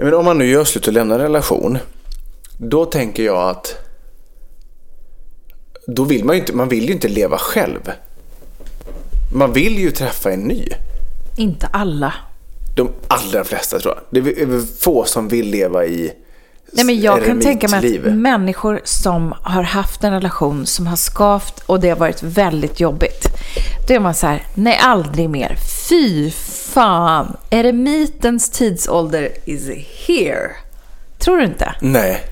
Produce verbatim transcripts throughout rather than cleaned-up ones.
Men om man nu gör slut och lämnar en relation, då tänker jag att då vill man ju inte, man vill ju inte leva själv. Man vill ju träffa en ny. Inte alla. De allra flesta, tror jag. Det är få som vill leva i. Nej, men jag kan tänka mig liv. Att människor som har haft en relation som har skavt och det har varit väldigt jobbigt, då är man så här, nej, aldrig mer. Fy fan, eremitens tidsålder is here. Tror du inte? Nej,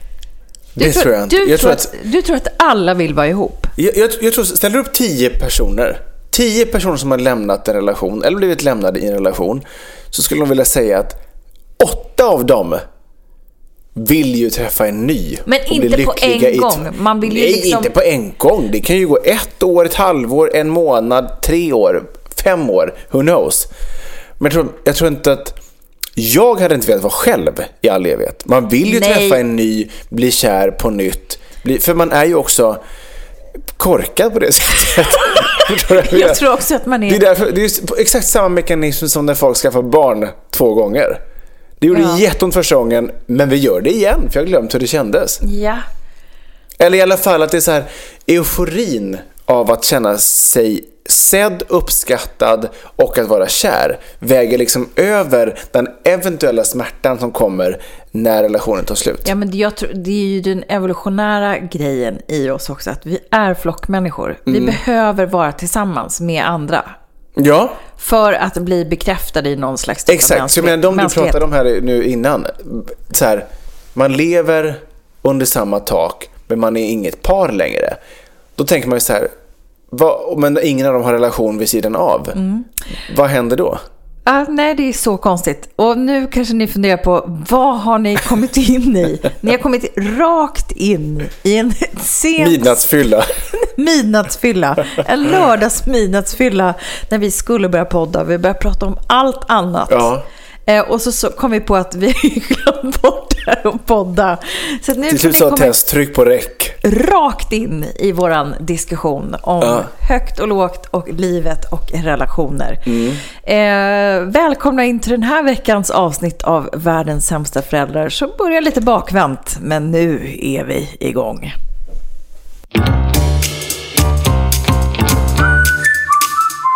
det du tror, tror jag inte. Du, jag tror att, att, du tror att alla vill vara ihop. Jag, jag, jag tror, ställer upp tio personer tio personer som har lämnat en relation eller blivit lämnade i en relation, så skulle de vilja säga att åtta av dem vill ju träffa en ny. Men inte på en gång. Man vill ju Nej, liksom... inte på en gång. Det kan ju gå ett år, ett halvår, en månad, tre år, fem år. Who knows? Men jag tror, jag tror inte att... Jag hade inte velat vara själv i all evighet. Man vill ju Nej. träffa en ny, bli kär på nytt. Bli, för man är ju också korkad på det sättet. jag, jag tror också att man är... Det är, därför, det är exakt samma mekanism som när folk skaffar barn två gånger. Det gjorde ja. jätteont för sången, men vi gör det igen, för jag har glömt hur det kändes. Ja. Eller i alla fall att det är så här euforin av att känna sig sedd, uppskattad och att vara kär väger liksom över den eventuella smärtan som kommer när relationen tar slut. Ja, men jag tror, det är ju den evolutionära grejen i oss också, att vi är flockmänniskor. Vi mm. behöver vara tillsammans med andra. Ja. För att bli bekräftad i någon slags typ. Exakt, så men de du pratade om här nu innan så här, man lever under samma tak, men man är inget par längre. Då tänker man ju så här, vad, men ingen av dem har relation vid sidan av. mm. Vad händer då? Ah, nej, det är så konstigt. Och nu kanske ni funderar på, vad har ni kommit in i? Ni har kommit rakt in i en sent... Midnattsfylla. midnattsfylla. En lördags midnattsfylla när vi skulle börja podda. Vi började prata om allt annat. Ja. Eh, och så, så kom vi på att vi glömt bort det här och podda. Så att nu till slut sa test, tryck på räck. Rakt in i våran diskussion om ja. högt och lågt och livet och relationer. Mm. Eh, välkomna in till den här veckans avsnitt av Världens sämsta föräldrar, som börjar lite bakvänt, men nu är vi igång.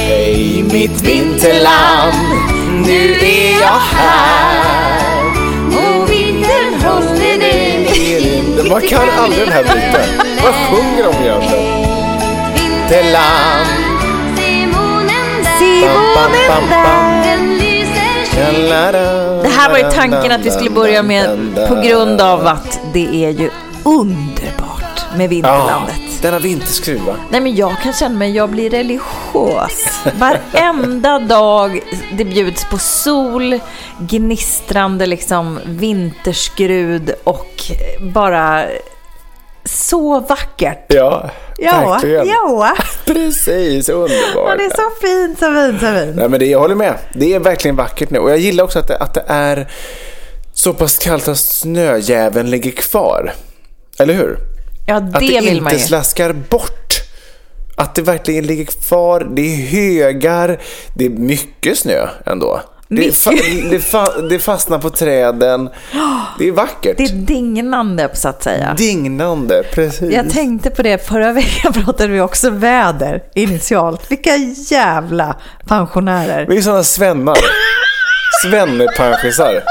Hej mitt vinterland, nu är jag här. Och vintern håller dig mitt. Man kan aldrig den här biten. Vad sjunger de egentligen? Vinterland, se månen där, se månen där, den lyser sol. Det här var ju tanken att vi skulle börja med, på grund av att det är ju underbart med vinterlandet. Denna vinterskruva. Nej, men jag kan känna mig, jag blir religiös. Varenda dag det bjuds på sol, gnistrande liksom vinterskrud och bara så vackert. Ja, Ja, ja. Precis, underbart. Ja, det är så fint, så fint, så fint. Nej, men det, jag håller med. Det är verkligen vackert nu. Och jag gillar också att det, att det är så pass kallt att snöjäveln ligger kvar. Eller hur? Ja, det, att det vill inte man ju. Slaskar bort. Att det verkligen ligger kvar. Det är högar. Det är mycket snö ändå. Det, fa- det, fa- det fastnar på träden. Det är vackert. Det är dignande, så att säga. Dignande, precis. Jag tänkte på det förra veckan, pratade vi också väder initialt. Vilka jävla pensionärer. Vi är sådana svennar. Svennepensionärer.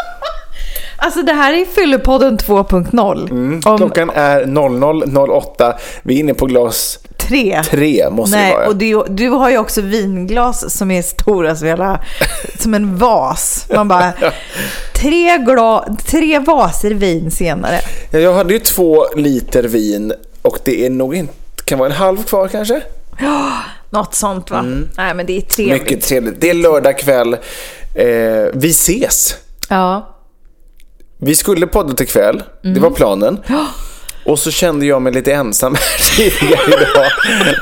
Alltså det här är Fyllepodden två punkt noll. Mm. Om... Klockan är noll noll noll åtta. Vi är inne på glas tre. Tre måste Nej, det vara. Och du, du har ju också vinglas som är stora som, hela, som en vas. Man bara tre, gla, tre vaser vin senare. Ja, jag hade ju två liter vin och det är nog inte, kan vara en halv kvar kanske. Ja, något sånt va. Mm. Nej, men det är trevligt. Mycket trevligt. Det är lördag kväll. Eh, vi ses. Ja. Vi skulle podda till kväll. Mm. Det var planen. Och så kände jag mig lite ensam tidigare idag.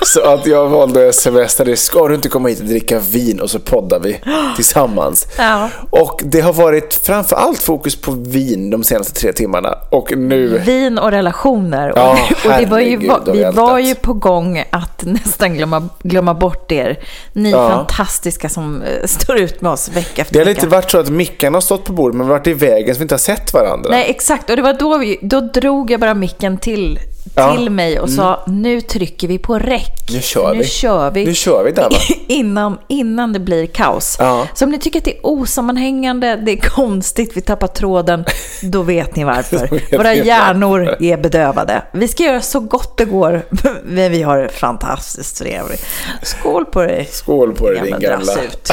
Så att jag valde att semestrar. Ska du inte komma hit och dricka vin och så poddar vi tillsammans. Ja. Och det har varit framförallt fokus på vin de senaste tre timmarna. Och nu... Vin och relationer. Ja, och det var ju, vi var ju på gång att nästan glömma, glömma bort er. Ni ja. Fantastiska som står ut med oss vecka efter vecka. Det har lite varit så att mickarna har stått på bordet men varit i vägen så vi inte har sett varandra. Nej, exakt. Och det var då, vi, då drog jag bara micken till, ja. till mig och sa mm. nu trycker vi på räck. Nu kör vi. Nu kör vi, nu kör vi där, va? innan, innan det blir kaos. Ja. Så om ni tycker att det är osammanhängande, det är konstigt, vi tappar tråden, då vet ni varför. vet Våra hjärnor är bedövade. Vi ska göra så gott det går. Men vi har fantastiskt trevligt. Skål på dig. Skål på dig, din gamla. Dras ut.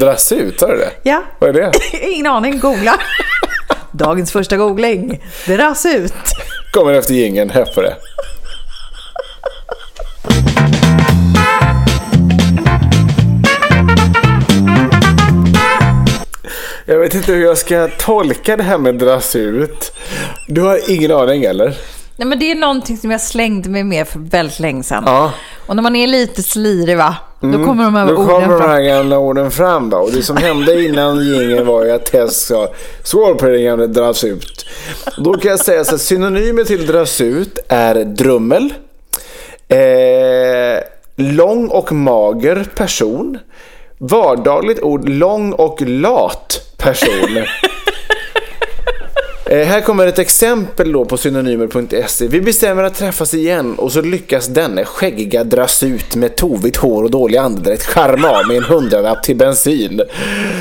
dras ut, hör du det? Ja. Vad är det? Ingen aning, googla. Dagens första googling. Det ras ut. Kommer efter gingen, hör på det. Jag vet inte hur jag ska tolka det här med dras ut. Du har ingen aning, eller? Nej, men det är någonting som jag slängde mig med för väldigt länge sedan. Ja. Och när man är lite slirig, va? Mm. Då kommer de här, kommer orden, de här fram. Gamla orden fram då. Och det som hände innan gingen var ju att Tess sa skål på det gamla dras ut. Då kan jag säga så att synonymer till dras ut är drummel, eh, lång och mager person, vardagligt ord lång och lat person. eh, Här kommer ett exempel då på synonymer punkt se. Vi bestämmer att träffas igen och så lyckas denne skäggiga dras ut med tovigt hår och dålig andedräkt charma med en hundralapp till bensin.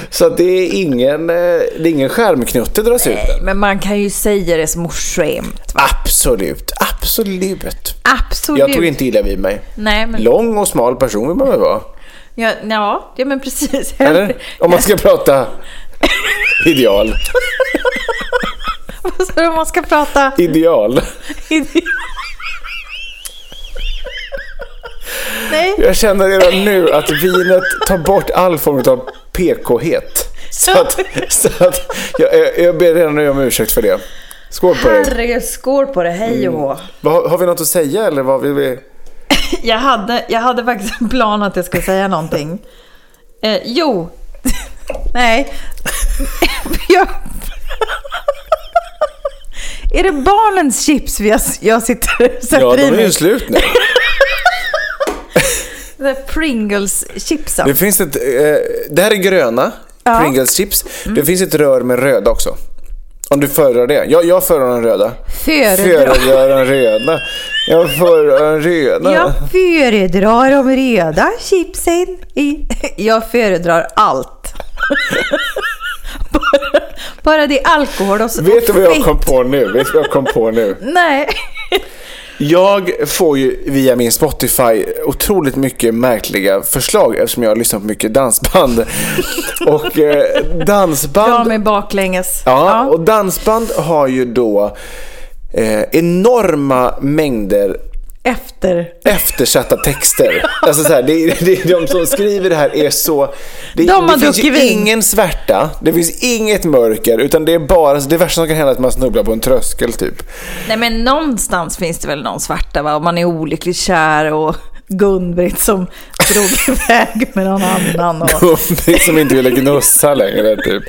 Så att det är ingen, eh, det är ingen skärmknutte dras ut. Nej, men man kan ju säga det som skämt, va? Absolut, absolut. Absolut. Jag tror inte illa vid mig. Nej, men... Lång och smal person vill man väl vara. Ja, ja, ja, men precis. Eller? Om man ska prata ideal. Vad sa du om man ska prata? Ideal. Ideal. Nej. Jag känner redan nu att vinet tar bort all form av P K-het. Så att, så att jag, jag ber redan nu om ursäkt för det. Skål på dig. Herregud, skål på dig. Hej och hå. Mm. Har vi något att säga eller vad vill vi... Jag hade, jag hade faktiskt en plan att jag skulle säga någonting. Eh, jo. Nej. Jag... Är det barnens chips vi har, jag sitter och sätter i? Ja, de är ju slut nu. The Pringles chipsen. Det finns ett, eh, det här är gröna, ja. Pringles chips. Mm. Det finns ett rör med röda också. Om du föredrar det. Jag, jag föredrar den röda. Föredrar föredrar den röda. Jag föredrar den röda. Jag föredrar de röda chipsen. Jag föredrar allt. Bara, bara det är alkohol och så. Vet du vad jag kom på nu? Vet du vad jag kom på nu? Nej. Jag får ju via min Spotify otroligt mycket märkliga förslag eftersom jag har lyssnat på mycket dansband. Och eh, dansband... Dra mig baklänges. Ja, ja, och dansband har ju då eh, enorma mängder Efter. Eftersatta texter. Alltså så här, det, det, de som skriver det här är så... Det, de det finns ju ingen svärta. Det finns inget mörker. Utan det är bara... Det värsta som kan hända är att man snubblar på en tröskel typ. Nej, men någonstans finns det väl någon svärta, va? Om man är olyckligt kär och... Gun-Britt som drog iväg med någon annan. Och... Gun-Britt som inte ville gnussa längre typ.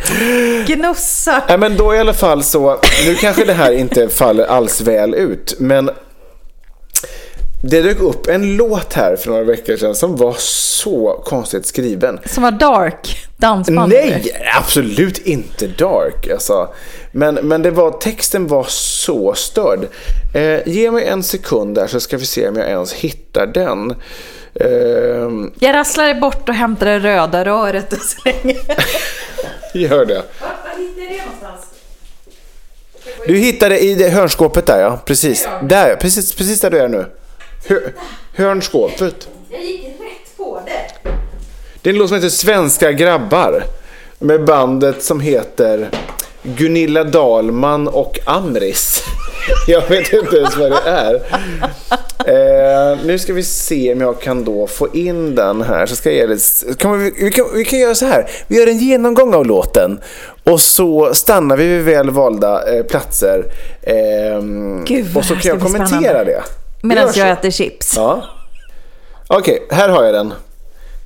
Gnussa? Nej, men då i alla fall så... Nu kanske det här inte faller alls väl ut, men... Det dök upp en låt här för några veckor sedan som var så konstigt skriven. Som var dark, dansband. Nej, absolut inte dark. Alltså. Men, men det var, texten var så störd. Eh, ge mig en sekund där så ska vi se om jag ens hittar den. Eh... Jag rasslar bort och hämtar det röda röret och slänger. Gör det. Var hittar det någonstans? Du hittade i det hörnskåpet där, ja. Precis. Där, precis, precis där du är nu. Hör, hörnskåpet. Jag gick rätt på det. Det är en låt som heter Svenska grabbar med bandet som heter Gunilla Dalman och Amris. Jag vet inte ens vad det är. eh, Nu ska vi se om jag kan då få in den här, så ska jag ge det, kan vi, vi, kan, vi kan göra så här. Vi gör en genomgång av låten och så stannar vi vid väl valda eh, platser eh, Gud, och så kan jag kommentera det medan jag äter chips. Ja. Okej, okay, här har jag den.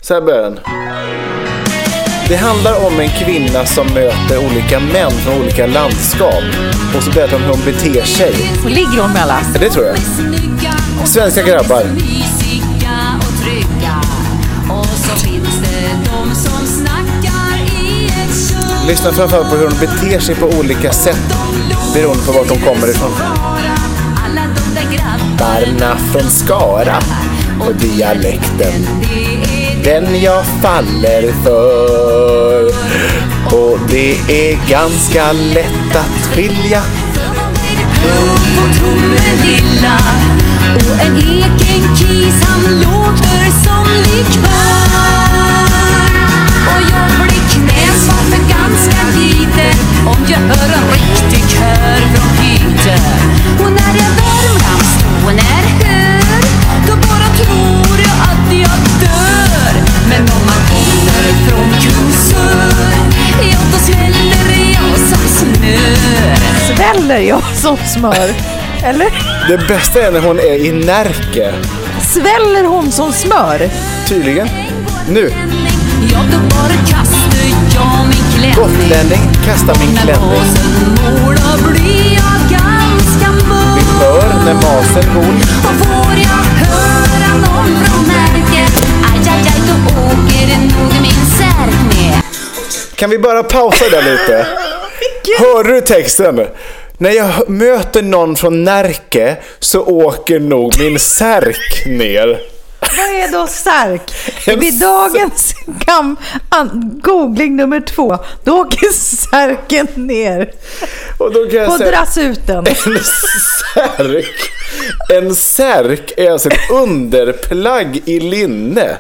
Så här börjar den. Det handlar om en kvinna som möter olika män från olika landskap. Och så berättar hon hur hon beter sig. Och ligger hon med alla? Det tror jag. Svenska grabbar. Lyssna framförallt på hur hon beter sig på olika sätt beroende på vart hon kommer ifrån. Barna från Skara och dialekten, den jag faller för. Och det är ganska lätt att skilja. Och en ekenkis han låter som likvör. Och jag blir knäsvart för ganska lite om jag hör en riktig kör från Hyde. Och när jag värmar hon är hör, då bara tror jag att jag dör. Men om man kommer från Kusör, ja då sväller jag som smör. Sväller jag som smör? Eller? Det bästa är när hon är i Närke. Sväller hon som smör? Tydligen. Nu. Ja då bara kastar jag min klänning. Gotlänning kastar min klänning. Hör när masen går. Och får jag höra någon från Närke, aj, aj, aj, då åker det nog min särk med. Kan vi bara pausa där lite? Hör du texten? När jag möter någon från Närke så åker nog min särk ner. Vad är då särk? Vid dagens kam- an- googling nummer två, då åker särken ner. Och då kan jag och dras ut den. En särk, en särk är alltså ett underplagg i linne,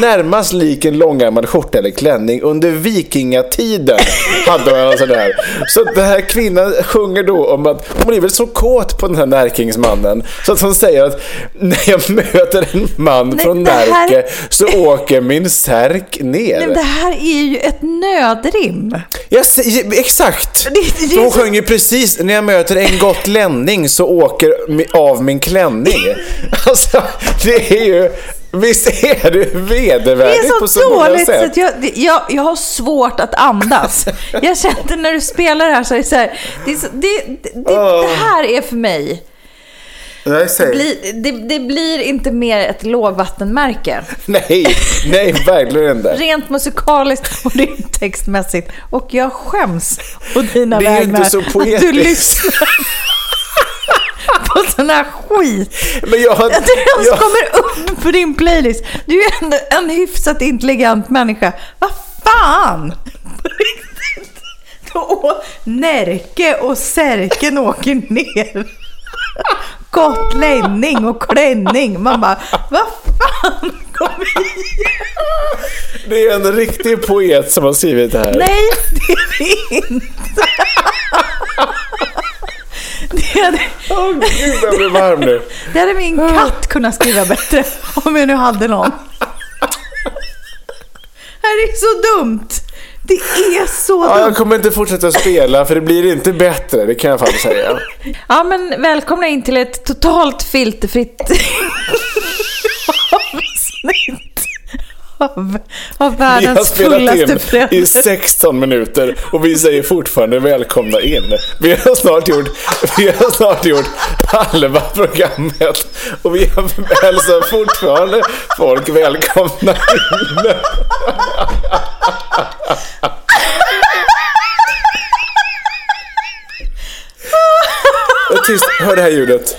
närmast lik en långärmad skjorta eller klänning. Under vikingatiden hade man en sån här. Så den här kvinnan sjunger då om att hon är väl så kåt på den här närkingsmannen så att hon säger att när jag möter en man nej, från Närke här... så åker min särk ner. Nej, det här är ju ett nödrim. Yes, exakt. Det, det hon så... sjunger precis när jag möter en gotlänning så åker av min klänning. Alltså, det är ju... Visst är det vedervärdigt på så dåligt många sätt. Så jag, jag, jag har svårt att andas. Jag kände när du spelar här så är det så här... Det, det, det, oh. det här är för mig... Det blir, det, det blir inte mer ett lågvattenmärke. Nej, nej, verkligen inte. Rent musikaliskt och textmässigt. Och jag skäms på dina vägnar att du lyssnar på sån här skit. Men jag, att det ens jag... kommer upp på din playlist. Du är en, en hyfsat intelligent människa. Vad fan? Då Närke och särken åker ner. Gotlänning och klänning. Man bara, vad fan, kom igen. Det är en riktig poet som har skrivit det här. Nej, det är inte. Det är, Åh oh, gud, jag blir varm nu. Det hade min katt kunnat skriva bättre om jag nu hade någon. Det här är så dumt. Det är så dumt. Ja, jag kommer inte fortsätta spela för det blir inte bättre, det kan jag fan säga. Ja, men välkomna in till ett totalt filterfritt avsnitt av, av världens fullaste föräldrar. I sexton minuter och vi säger fortfarande välkomna in. Vi har snart gjort, vi har snart gjort halva programmet och vi hälsar fortfarande folk välkomna in. Tyst, hör det här ljudet.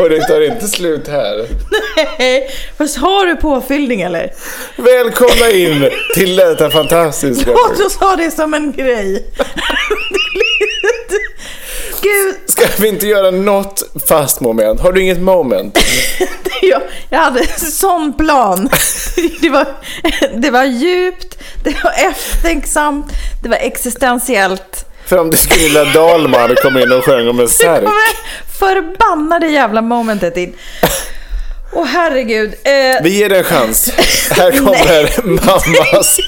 Och det tar inte slut här. Nej, fast har du påfyllning eller? Välkomna in till detta fantastiska. Låt oss ha det som en grej. Gud. Ska vi inte göra något fast moment? Har du inget moment? jag, jag hade en sån plan. Det var, det var djupt, det var eftertänksamt, det var existentiellt. Fram tills Gunilla Dalman kom in och sjöng om en särk. Förbannade jävla momentet in. Åh oh, herregud. Eh... Vi ger det en chans. Här kommer mammas...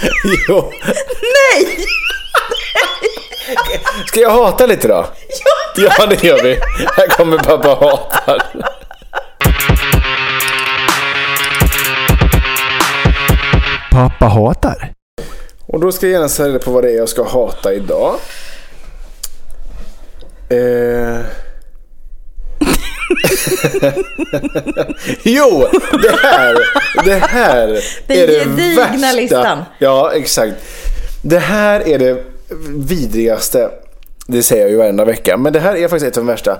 Jo. Nej! Ska jag hata lite då? Ja, ja, det gör vi. Här kommer pappa hatar. Pappa hatar. Och då ska jag gärna säga på vad det är jag ska hata idag. Eh... jo, det här, det här det är det värsta. Listan. Ja, exakt. Det här är det vidrigaste. Det säger jag ju varenda vecka, men det här är faktiskt ett av de värsta.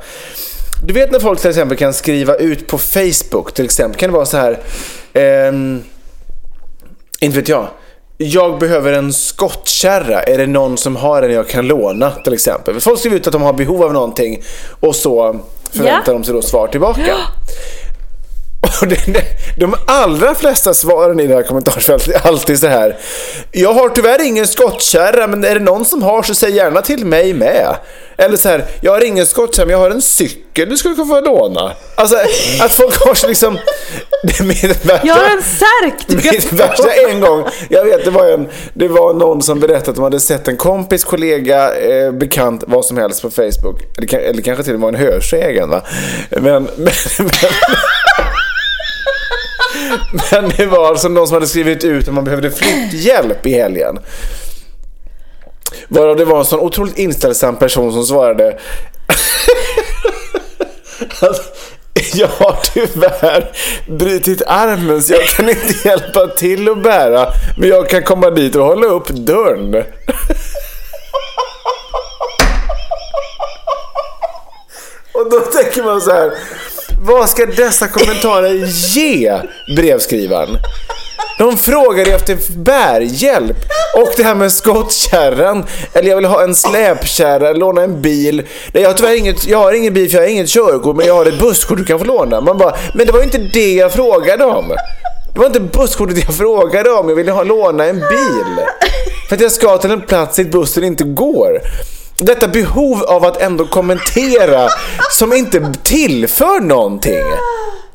Du vet när folk till exempel kan skriva ut på Facebook, till exempel kan det vara så här ehm, inte vet jag. Jag behöver en skottkärra. Är det någon som har en jag kan låna, till exempel? Folk skriver ut att de har behov av någonting och så förväntar yeah. de sig då svar tillbaka. Och det, det, de allra flesta svaren i det här kommentarsfältet är alltid så här: jag har tyvärr ingen skottkärra, men är det någon som har så säg gärna till mig med. Eller så här: jag har ingen skottkärra, men jag har en cykel, du skulle kunna få låna. Alltså att folk har så liksom värsta, jag har en särk. Mitt värsta en gång, jag vet det var, en, det var någon som berättade att de hade sett en kompis, kollega, eh, bekant, vad som helst på Facebook. Eller, eller kanske till och med en hörsägen, va? Men, men, men men det var alltså någon som hade skrivit ut att man behövde flytthjälp i helgen. Varav det var en sån otroligt inställsam person som svarade alltså, jag har tyvärr brutit armen så jag kan inte hjälpa till att bära, men jag kan komma dit och hålla upp dörren. Och då tänker man så här: vad ska dessa kommentarer ge brevskrivaren? De frågar efter bärhjälp och det här med skottkärran, eller jag vill ha en släpkärra, låna en bil. Nej, jag har tyvärr inget, jag har ingen bil för jag har inget körkort, men jag har ett busskort du kan få låna. Man bara, men det var ju inte det jag frågade om. Det var inte busskortet jag frågade om. Jag ville ha låna en bil för att jag ska till en plats dit bussen inte går. Detta behov av att ändå kommentera som inte tillför någonting.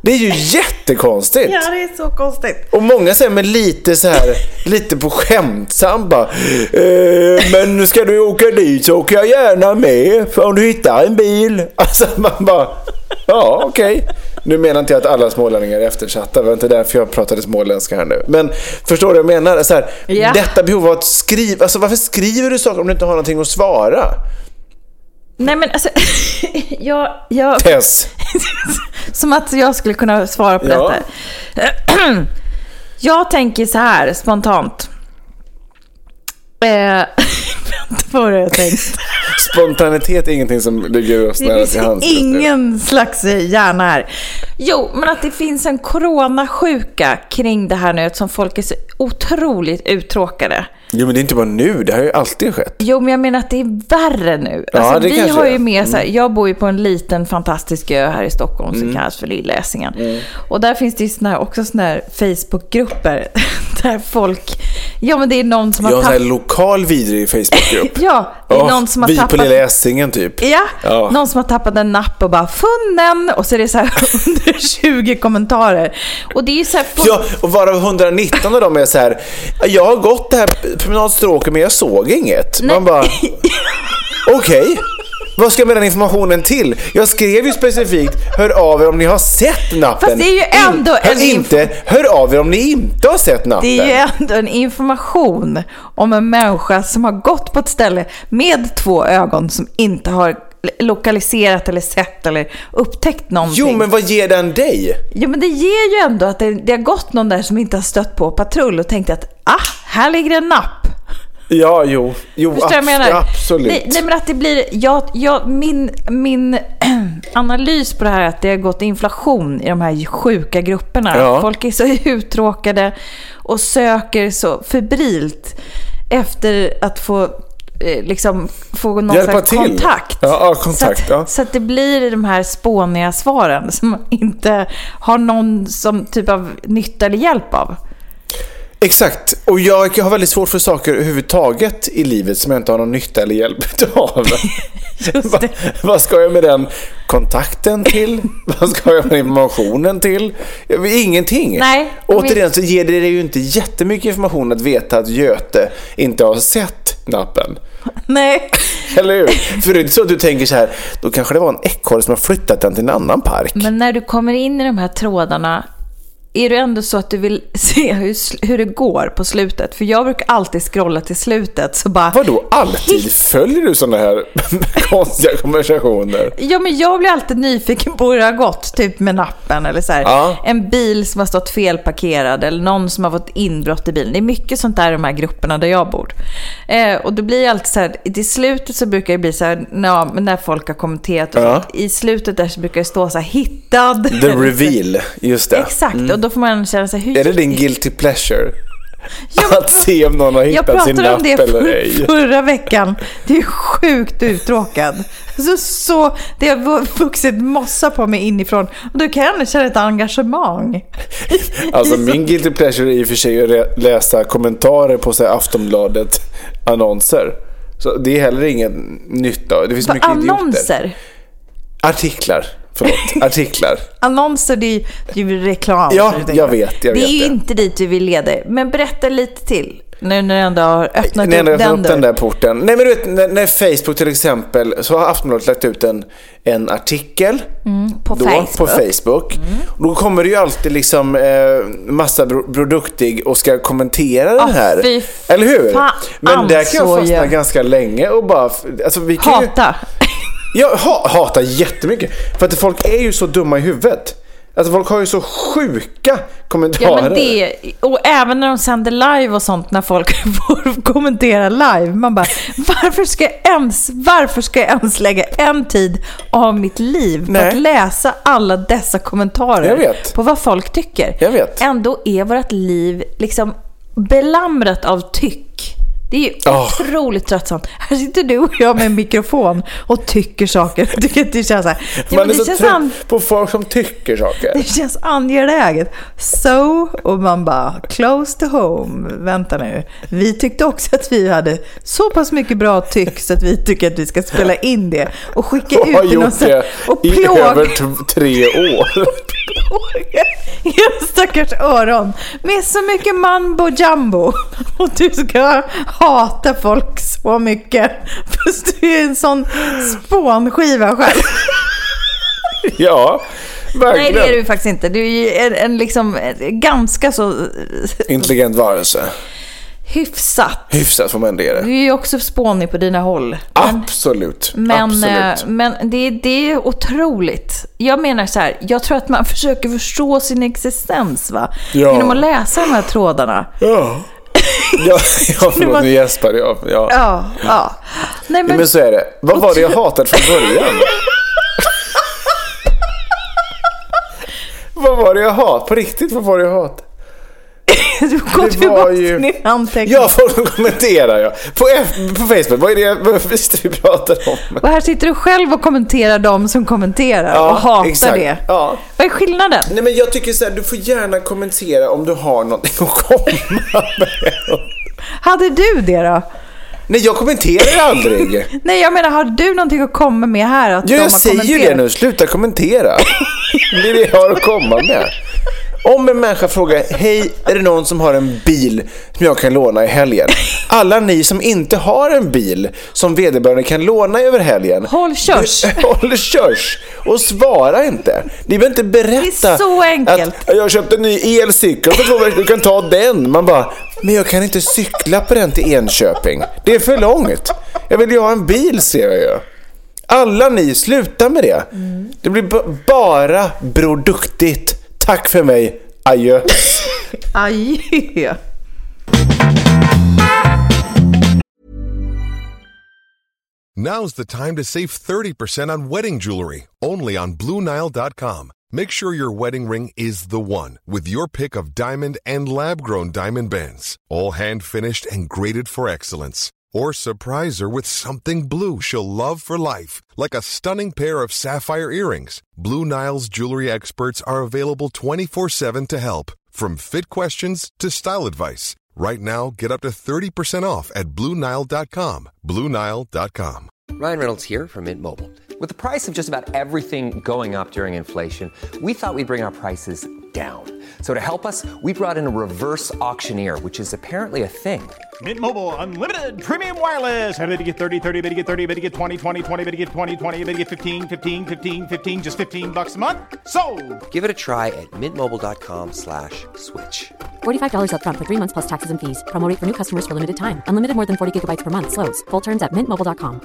Det är ju jättekonstigt. Ja, det är så konstigt. Och många säger men lite så här, lite på skämtsam bara, eh, men ska du åka dit så åker jag gärna med, för om du hittar en bil. Alltså man bara, ja okej. Okay. Nu menar inte jag att alla smålänningar är eftersatta. Det var inte därför jag pratade småländska här nu. Men förstår du vad jag menar? Så här, yeah. Detta behov av att skriva. Alltså varför skriver du saker om du inte har någonting att svara? Nej men alltså jag, jag... Tess. Som att jag skulle kunna svara på ja. Detta. Jag tänker så här spontant. Eh... Vad har jag tänkt? Spontanitet är ingenting som ligger oss nära till hands. Ingen slags hjärna här. Jo, men att det finns en coronasjuka kring det här nu som folk är så otroligt uttråkade. Jo, men det är inte bara nu. Det har ju alltid skett. Jo, men jag menar att det är värre nu. Alltså, ja, det vi har ju med så här, jag bor ju på en liten fantastisk ö här i Stockholm som mm. kallas för Lilla Essingen. Mm. Och där finns det ju såna här, också såna här Facebookgrupper där folk Ja, men det är någon som jag har tappat... Jag har en lokal vidrig Facebookgrupp. Ja, det är oh, någon som har vi tappat... Vi på Lilla Essingen typ. Ja, oh. Någon som har tappat en napp och bara funnen. Och så är det så här hundratjugo kommentarer. Och det är så här... På... Ja, och varav hundranitton av dem är så här... Jag har gått det här promenadstråket men jag såg inget. Nej. Man bara... Okej. Okay. Vad ska jag med den informationen till? Jag skrev ju specifikt, hör av er om ni har sett nappen. Fast det är ju ändå In, hör, en info- inte, hör av er om ni inte har sett nappen. Det är ju ändå en information om en människa som har gått på ett ställe med två ögon som inte har lokaliserat eller sett eller upptäckt någonting. Jo, men vad ger den dig? Jo, men det ger ju ändå att det, det har gått någon där som inte har stött på patrull och tänkt att ah, här ligger en napp. Ja, jo, jo abs- jag menar? absolut. Nej, nej, men att det blir jag, jag, min, min analys på det här är att det har gått inflation i de här sjuka grupperna. Ja. Folk är så uttråkade och söker så febrilt efter att få liksom få någon slags kontakt. Ja, ja, kontakt. Så att, ja. så att det blir de här spåniga svaren som inte har någon som typ av nytta eller hjälp av. Exakt, och jag har väldigt svårt för saker överhuvudtaget i livet som jag inte har någon nytta eller hjälp av. Va, vad ska jag med den kontakten till? Vad ska jag med informationen till? Ingenting. Nej, återigen så ger det dig ju inte jättemycket information att veta att Göte inte har sett nappen. Nej. Eller hur? För det är så att du tänker så här, då kanske det var en ekorre som har flyttat den till en annan park. Men när du kommer in i de här trådarna, är det ändå så att du vill se hur, hur det går på slutet? För jag brukar alltid scrolla till slutet. Så bara, vadå, alltid? Följer du sådana här konstiga konversationer? Ja, men jag blir alltid nyfiken på hur det har gått. Typ med nappen eller så här. Ja. En bil som har stått felparkerad. Eller någon som har fått inbrott i bilen. Det är mycket sånt där i de här grupperna där jag bor. Eh, och då blir jag alltid så här. I slutet så brukar det bli så här. Ja, men när folk har kommenterat. Och ja. I slutet där så brukar det stå så här, hittad. The reveal, just det. Exakt, mm. Och då får man känna sig, hur är det din guilty pleasure? Jag, att se om någon har hittat sin napp eller ej. Jag pratade om det förra veckan. Det är sjukt uttråkad. Så, så det har vuxit mossa på mig inifrån. Och du kan känna ett engagemang. Alltså min guilty pleasure är i och för sig att läsa kommentarer på så här Aftonbladet annonser. Så det är heller ingen nytta. Det finns på mycket annonser. Idioter. Artiklar. Förlåt, artiklar. Annonser, det är ju reklam. Ja, jag vet, jag vet. Det är ju inte dit vi vill leda. Men berätta lite till. Nu när jag ändå har öppnat Nej, upp, jag den, upp den där porten. Nej, men du vet, när, när Facebook till exempel, så har Aftonbladet lagt ut en, en artikel mm, på, då, Facebook. på Facebook. Mm. Då kommer det ju alltid liksom eh, massa bro- produktig och ska kommentera oh, den här. Fy, eller hur? Fan, men där kan jag fastna jag. ganska länge och bara alltså, vi kan hata. Ju, Jag hatar jättemycket. För att folk är ju så dumma i huvudet. Alltså folk har ju så sjuka kommentarer. Ja, men det, och även när de sänder live och sånt, när folk får kommentera live, man bara, varför ska jag ens varför ska jag ens lägga en tid av mitt liv på Nej. att läsa alla dessa kommentarer? Jag vet. På vad folk tycker. Jag vet. Ändå är vårt liv liksom belamrat av tyck. Det är ju oh. otroligt tröttsamt. Här sitter du och jag med en mikrofon och tycker saker. Du kan inte känna så här. Jo, man är det så känns trött an... på folk som tycker saker. Det känns angeläget. So, och man bara close to home. Vänta nu. Vi tyckte också att vi hade så pass mycket bra tyck så att vi tycker att vi ska spela in det och skicka och ut det någonstans. Och plåga. I över t- tre år. plåga. Jag stackars öron. Med så mycket mambo jumbo. Och du ska... hatar folk så mycket. Fast du är en sån spånskiva själv. Ja, verkligen. Nej, det är du faktiskt inte. Du är en, en liksom en ganska så intelligent varelse. Hyfsat. Hyfsat får man det. Du är ju också spånig på dina håll. Men, absolut. Men, Absolut. men det, det är otroligt. Jag menar så här, jag tror att man försöker förstå sin existens, va? Ja. Genom att läsa de här trådarna. Ja. Ja, jag förlåt, nu gäspar jag. Ja, ja. ja. Nej, men... Ja, men så är det. Vad var det jag hatade från början? Vad var det jag hatade? På riktigt, vad var det jag hatade? Du går tillbaka ju... till anteckningar. Ja, folk kommenterar jag. På, F- på Facebook, vad är det jag, vad är det vi pratar om? Och här sitter du själv och kommenterar dem som kommenterar ja, och hatar exakt. det. Ja. Vad är skillnaden? Nej, men jag tycker så här, du får gärna kommentera om du har någonting att komma med. Hade du det då? Nej, jag kommenterar aldrig. Nej, jag menar, har du någonting att komma med här? Att ja, jag säger ju det nu, sluta kommentera. Det är det jag har att komma med. Om en människa frågar, hej, är det någon som har en bil som jag kan låna i helgen? Alla ni som inte har en bil som vederbörande kan låna över helgen, håll körs. Håll körs och svara inte. Ni behöver inte berätta. Det är så enkelt. Att jag köpte en ny elcykel för du kan ta den. Man bara, men jag kan inte cykla på den till Enköping. Det är för långt. Jag vill ju ha en bil, ser jag ju. Alla ni, sluta med det. Mm. Det blir b- bara produktigt. Tack för mig. Adjö. Adjö. Now's the time to save thirty percent on wedding jewelry, only on Blue Nile dot com. Make sure your wedding ring is the one with your pick of diamond and lab-grown diamond bands, all hand-finished and graded for excellence. Or surprise her with something blue she'll love for life, like a stunning pair of sapphire earrings. Blue Nile's jewelry experts are available twenty-four seven to help, from fit questions to style advice. Right now, get up to thirty percent off at Blue Nile dot com. Blue Nile dot com. Ryan Reynolds here from Mint Mobile. With the price of just about everything going up during inflation, we thought we'd bring our prices down. So to help us, we brought in a reverse auctioneer, which is apparently a thing. Mint Mobile Unlimited Premium Wireless. How to get thirty, thirty, how to get thirty, how to get twenty, twenty, twenty, how to get twenty, twenty, how to get fifteen, fifteen, fifteen, fifteen, just fifteen bucks a month? Sold! Give it a try at mintmobile.com slash switch. forty-five dollars up front for three months plus taxes and fees. Promo rate for new customers for limited time. Unlimited more than forty gigabytes per month. Slows full terms at mint mobile dot com.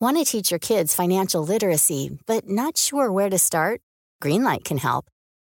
Want to teach your kids financial literacy, but not sure where to start? Greenlight can help.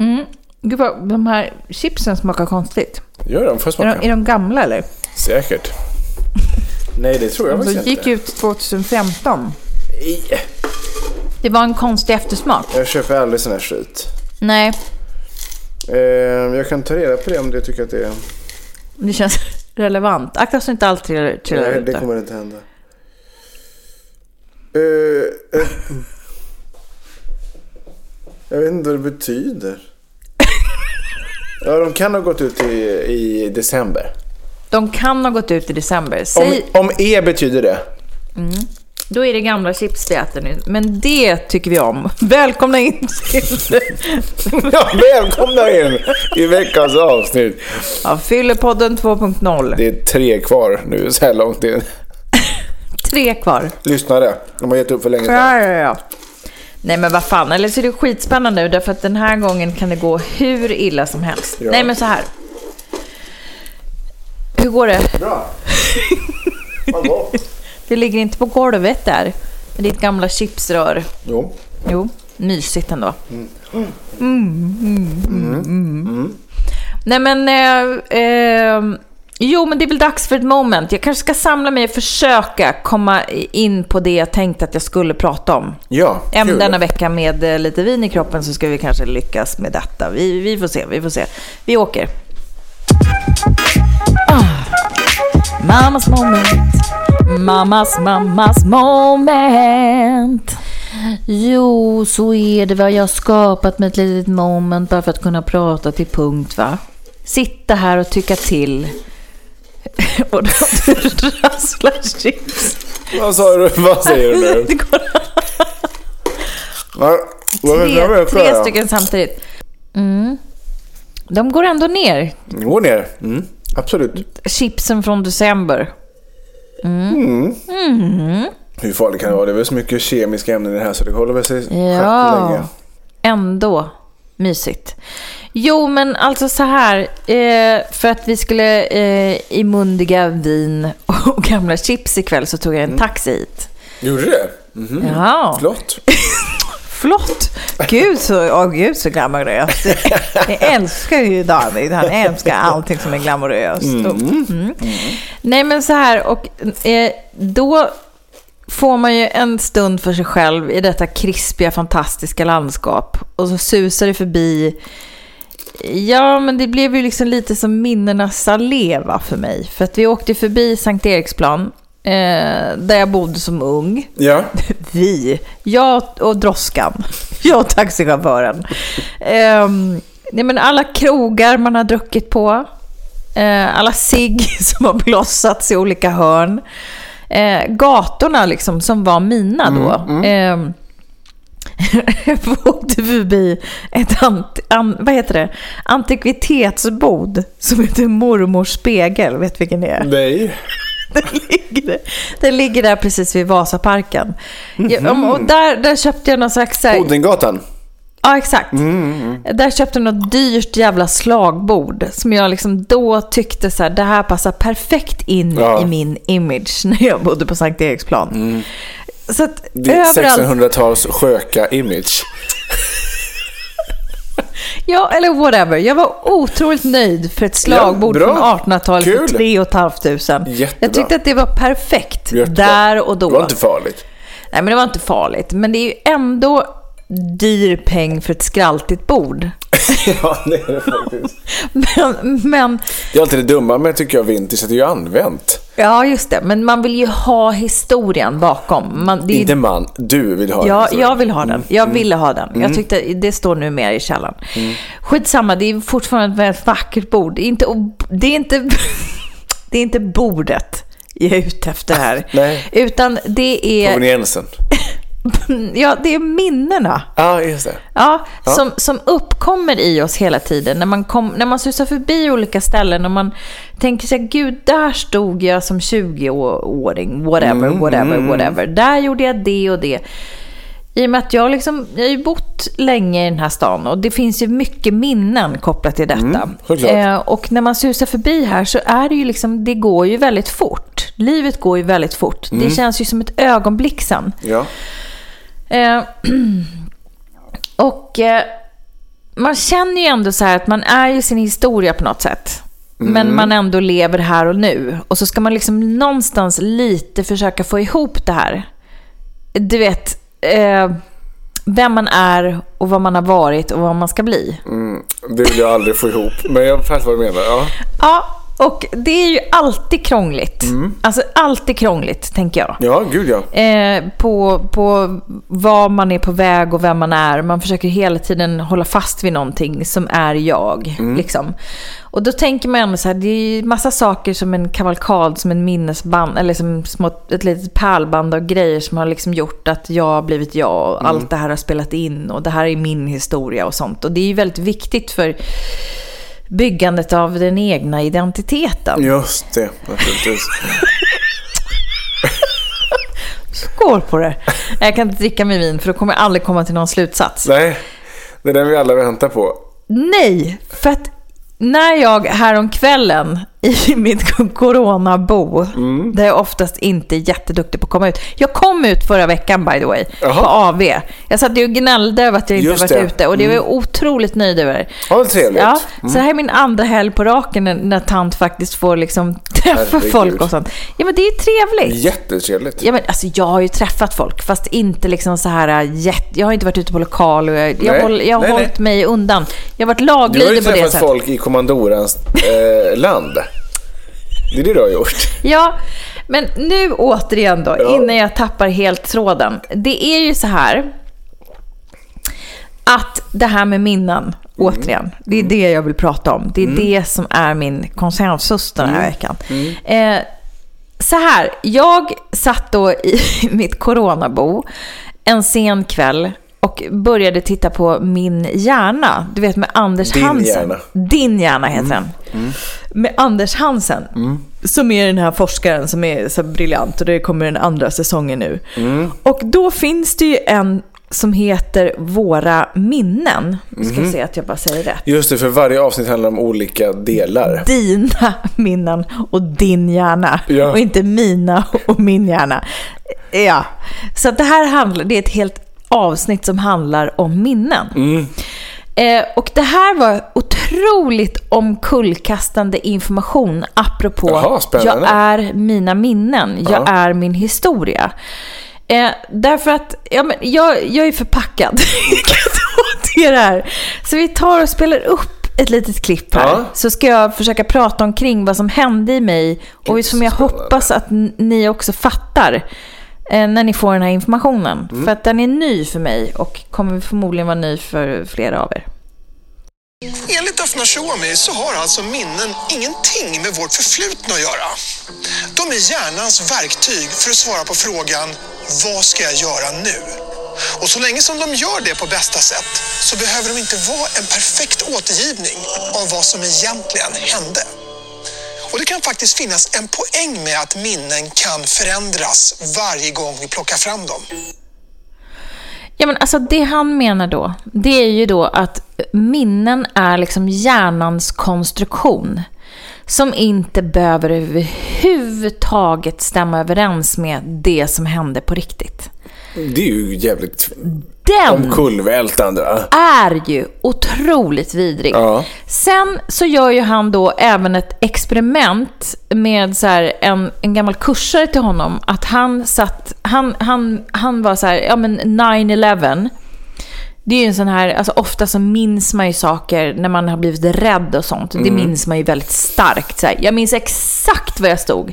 Mm. Gud vad, de här chipsen smakar konstigt. Gör de, får smaka. Är de, är de gamla eller? Säkert. Nej, det tror jag faktiskt inte. De gick ut tjugohundrafemton. Yeah. Det var en konstig eftersmak. Jag köper aldrig sån här skit. Nej. Eh, jag kan ta reda på det om du tycker att det är... Det känns relevant. Akta så inte allt till, till nej, det kommer inte hända. Eh... eh. Jag vet inte vad det betyder. Ja, de kan ha gått ut i, i december. De kan ha gått ut i december. Säg... Om, om E betyder det. Mm. Då är det gamla chips vi äter nu. Men det tycker vi om. Välkomna in till... Ja, välkomna in i veckans avsnitt. Ja, Fyllepodden två punkt noll. Det är tre kvar nu så här långt in. Tre kvar. Lyssnare, de har gett upp för länge sedan. Ja, ja, ja. Nej men vad fan, eller så är det skitspännande nu, därför att den här gången kan det gå hur illa som helst. Ja. Nej men så här. Hur går det? Bra. Hallå. Det ligger inte på golvet där med ditt gamla chipsrör. Jo. Jo, mysigt ändå. Mm. Mm, mm, mm, mm. Mm. Nej men eh, eh, jo, men det är väl dags för ett moment. Jag kanske ska samla mig och försöka komma in på det jag tänkte att jag skulle prata om. Ja, även denna vecka med lite vin i kroppen så ska vi kanske lyckas med detta. Vi, vi får se, vi får se. Vi åker. Ah. Mammas moment. Mammas, mammas moment. Jo, så är det vad jag har skapat med ett litet moment bara för att kunna prata till punkt, va? Sitta här och tycka till. Och då rasslar chips. Vad sa du? Vad säger du nu? tre, tre stycken samtidigt. Mm. De går ändå ner. De går ner, mm. Absolut. Chipsen från december. Mm. Mm. Mm. Hur farligt kan det vara? Det är väl så mycket kemiska ämnen i det här så det håller väl sig ja. länge. Ändå mysigt. Jo, men alltså så här, eh, för att vi skulle eh, imundiga vin och gamla chips ikväll så tog jag en taxi hit. Gjorde det? Mm-hmm. Ja. Flott. flott. Gud så, åh gud så glamoröst. Jag älskar ju David. Han älskar allting som är glamoröst. Mm. Mm. Nej men så här, och eh, då får man ju en stund för sig själv i detta krispiga, fantastiska landskap. Och så susar det förbi. Ja, men det blev ju liksom lite som minnenas allé för mig. För att vi åkte förbi Sankt Eriksplan, eh, där jag bodde som ung. Ja. Vi, jag och droskan. Jag och taxichauffören. Eh, nej, men alla krogar man har druckit på. Eh, alla cigg som har blossats i olika hörn. Eh, gatorna liksom som var mina då. Mm, mm. Eh, jag åkte förbi ett ant, an, vad heter det? antikvitetsbod som heter Mormors spegel. Vet vilken det är? Nej. Den ligger, den ligger där precis vid Vasaparken. Mm-hmm. Och där, där köpte jag någon slags... Bodengatan. Ja, exakt. Mm, mm. Där köpte jag något dyrt jävla slagbord som jag liksom då tyckte så här, det här passar perfekt in ja. i min image när jag bodde på Sankt Eriksplan. Mm. Så att det är överallt... sextonhundratals sköka image. Ja, eller whatever. Jag var otroligt nöjd för ett slagbord ja, från artonhundratalet Kul. För tre och ett halvt tusen. Jättebra. Jag tyckte att det var perfekt. Jättebra. Där och då. Det var inte farligt. Nej, men det var inte farligt. Men det är ju ändå dyr peng för ett skraltigt bord. Ja, det är det faktiskt. men, men... Det är alltid det dumma, men tycker jag vintage att det är ju använt. Ja, just det. Men man vill ju ha historien bakom. Man, det är... Inte man, du vill ha ja, den. Ja, jag vill ha den. Jag mm. ville ha den. Mm. Jag tyckte, det står nu mer i källan. Mm. Skitsamma, det är fortfarande ett vackert bord. Det är inte, det är inte, det är inte bordet jag är ute efter här. Nej. Utan det är... Konvenjensen. Ja, det är minnena. Ja, just det. Ja, ja. Som, som uppkommer i oss hela tiden. När man, kom, när man susar förbi olika ställen och man tänker sig, gud, där stod jag som tjugo-åring. Whatever, whatever, mm. whatever. Där gjorde jag det och det. I och med att jag, liksom, jag har ju bott länge i den här stan. Och det finns ju mycket minnen kopplat till detta. Mm, eh, och när man susar förbi här så är det ju liksom, det går ju väldigt fort. Livet går ju väldigt fort. Mm. Det känns ju som ett ögonblick sen. Ja. Eh, och eh, man känner ju ändå så här att man är ju sin historia på något sätt. Mm. Men man ändå lever här och nu. Och så ska man liksom någonstans lite försöka få ihop det här. Du vet, eh, vem man är och vad man har varit och vad man ska bli. Mm. Det vill jag aldrig få ihop. Men jag fattar vad du menar. Ja, ja. Och det är ju alltid krångligt. Mm. Alltså alltid krångligt, tänker jag. Ja, gud ja. Eh, på, på vad man är på väg och vem man är. Man försöker hela tiden hålla fast vid någonting som är jag. Mm. Liksom. Och då tänker man ändå så här, det är ju massa saker som en kavalkad, som en minnesband, eller som små, ett litet pärlband av grejer som har liksom gjort att jag har blivit jag. Och mm. allt det här har spelat in och det här är min historia och sånt. Och det är ju väldigt viktigt för... byggandet av den egna identiteten. Just det. Skål på det. Jag kan inte dricka med vin för då kommer jag aldrig komma till någon slutsats. Nej, det är den vi alla väntar på. Nej, för att när jag häromkvällen i mitt coronabo mm. där jag oftast inte är jätteduktig på att komma ut. Jag kom ut förra veckan, by the way. Aha. På A V. Jag satt ju och gnällde över att jag inte varit ute. Och det mm. var jag otroligt nöjd över. Ja, trevligt. Ja, mm. Så här är min andra helg på raken när, när tant faktiskt får liksom träffa Herregud. Folk och sånt. Ja, men det är trevligt. Jättetrevligt. Ja, men alltså jag har ju träffat folk fast inte liksom så här jätte... Jag har inte varit ute på lokal och jag, jag, jag, håll, jag har nej, hållit nej. mig undan. Jag har varit laglydig på det sättet. Du har ju träffat folk i kommandorens eh, land. Det är det du har gjort. Ja, men nu återigen då, ja. Innan jag tappar helt tråden. Det är ju så här att det här med minnen, mm. återigen, det är mm. det jag vill prata om. Det är mm. det som är min konsensus den här mm. veckan. Mm. Eh, så här, jag satt då i mitt coronabo en sen kväll och började titta på Min hjärna. Du vet, med Anders Din Hansen. Hjärna. Din hjärna heter mm. den. Mm. Med Anders Hansen. Mm. Som är den här forskaren som är så briljant. Och det kommer den andra säsongen nu. Mm. Och då finns det ju en som heter Våra minnen. Ska mm. se att jag bara säger rätt. Just det, för varje avsnitt handlar om olika delar. Dina minnen och din hjärna. Ja. Och inte mina och min hjärna. Ja. Så det här handlar, det är ett helt avsnitt som handlar om minnen. Mm. Eh, och det här var otroligt omkullkastande information apropå Aha, jag är mina minnen, jag ja. är min historia. Eh, därför att ja, men jag, jag är förpackad det här. Så vi tar och spelar upp ett litet klipp här ja. Så ska jag försöka prata omkring vad som hände i mig och som jag hoppas att ni också fattar eh, när ni får den här informationen mm. För att den är ny för mig och kommer förmodligen vara ny för flera av er. Enligt Daphna Shoami så har alltså minnen ingenting med vårt förflutna att göra. De är hjärnans verktyg för att svara på frågan vad ska jag göra nu? Och så länge som de gör det på bästa sätt så behöver de inte vara en perfekt återgivning av vad som egentligen hände. Och det kan faktiskt finnas en poäng med att minnen kan förändras varje gång vi plockar fram dem. Ja, men alltså det han menar då, det är ju då att minnen är liksom hjärnans konstruktion som inte behöver överhuvudtaget stämma överens med det som hände på riktigt. Det är ju jävligt omkullvältande. Den är ju otroligt vidrig. Ja. Sen så gör ju han då även ett experiment med så här en, en gammal kursare till honom. Att han satt, han, han, han var så här, ja men nine eleven. Det är ju en sån här, alltså ofta så minns man ju saker när man har blivit rädd och sånt. Mm. Det minns man ju väldigt starkt. Så här, jag minns exakt var jag stod.